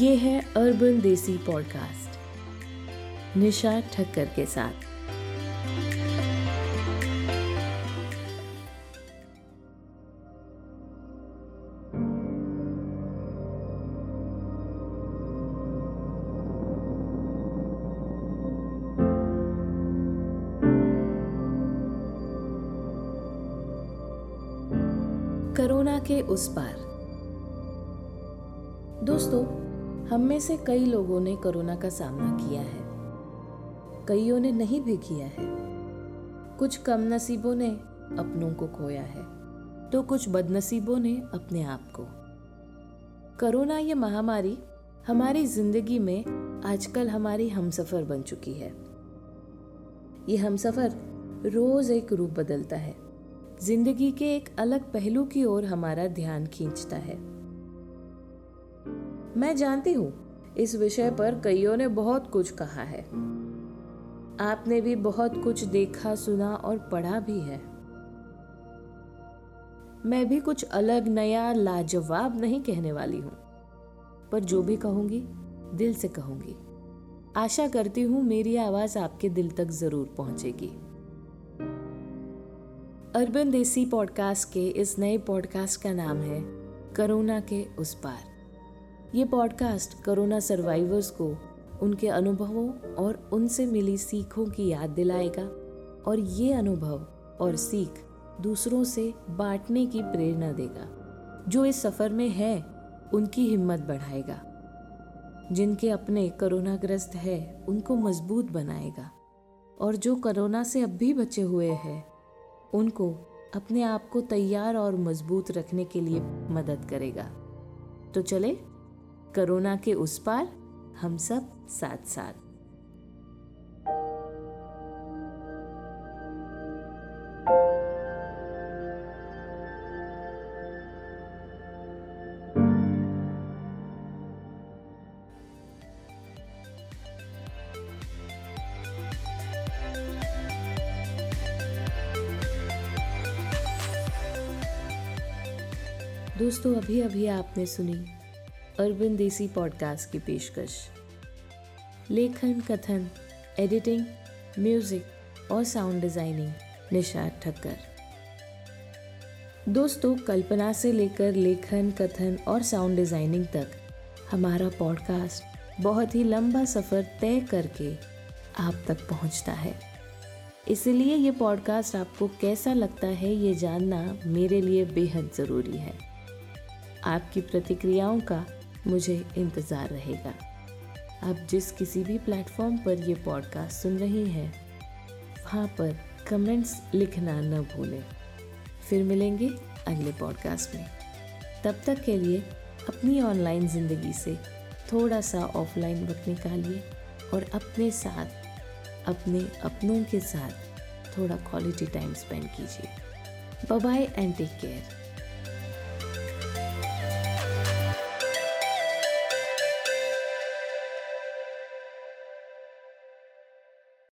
ये है अर्बन देसी पॉडकास्ट निशा ठक्कर के साथ। कोरोना के उस पार। दोस्तों, हम में से कई लोगों ने कोरोना का सामना किया है, कईयों ने नहीं भी किया है। कुछ कम नसीबों ने अपनों को खोया है तो कुछ बदनसीबों ने अपने आप को। कोरोना ये महामारी हमारी जिंदगी में आजकल हमारी हमसफर बन चुकी है। ये हमसफर रोज एक रूप बदलता है, जिंदगी के एक अलग पहलू की ओर हमारा ध्यान खींचता है। मैं जानती हूँ इस विषय पर कईयों ने बहुत कुछ कहा है, आपने भी बहुत कुछ देखा, सुना और पढ़ा भी है। मैं भी कुछ अलग, नया, लाजवाब नहीं कहने वाली हूँ, पर जो भी कहूँगी दिल से कहूँगी। आशा करती हूँ मेरी आवाज़ आपके दिल तक जरूर पहुँचेगी। अर्बन देसी पॉडकास्ट के इस नए पॉडकास्ट का नाम है कोरोना के उस पार। ये पॉडकास्ट कोरोना सर्वाइवर्स को उनके अनुभवों और उनसे मिली सीखों की याद दिलाएगा और ये अनुभव और सीख दूसरों से बांटने की प्रेरणा देगा। जो इस सफ़र में है उनकी हिम्मत बढ़ाएगा, जिनके अपने कोरोनाग्रस्त है उनको मजबूत बनाएगा और जो कोरोना से अब भी बचे हुए हैं उनको अपने आप को तैयार और मजबूत रखने के लिए मदद करेगा। तो चले कोरोना के उस पार, हम सब साथ साथ। दोस्तों, अभी अभी आपने सुनी अर्बन देसी पॉडकास्ट की पेशकश। लेखन, कथन, एडिटिंग, म्यूजिक और साउंड डिजाइनिंग निशात ठक्कर। दोस्तों, कल्पना से लेकर लेखन, कथन और साउंड डिजाइनिंग तक हमारा पॉडकास्ट बहुत ही लंबा सफ़र तय करके आप तक पहुंचता है। इसलिए ये पॉडकास्ट आपको कैसा लगता है ये जानना मेरे लिए बेहद ज़रूरी है। आपकी प्रतिक्रियाओं का मुझे इंतज़ार रहेगा। आप जिस किसी भी प्लेटफॉर्म पर ये पॉडकास्ट सुन रही हैं वहाँ पर कमेंट्स लिखना न भूलें। फिर मिलेंगे अगले पॉडकास्ट में। तब तक के लिए अपनी ऑनलाइन ज़िंदगी से थोड़ा सा ऑफलाइन वक्त निकालिए और अपने साथ, अपने अपनों के साथ थोड़ा क्वालिटी टाइम स्पेंड कीजिए। Bye bye and take care.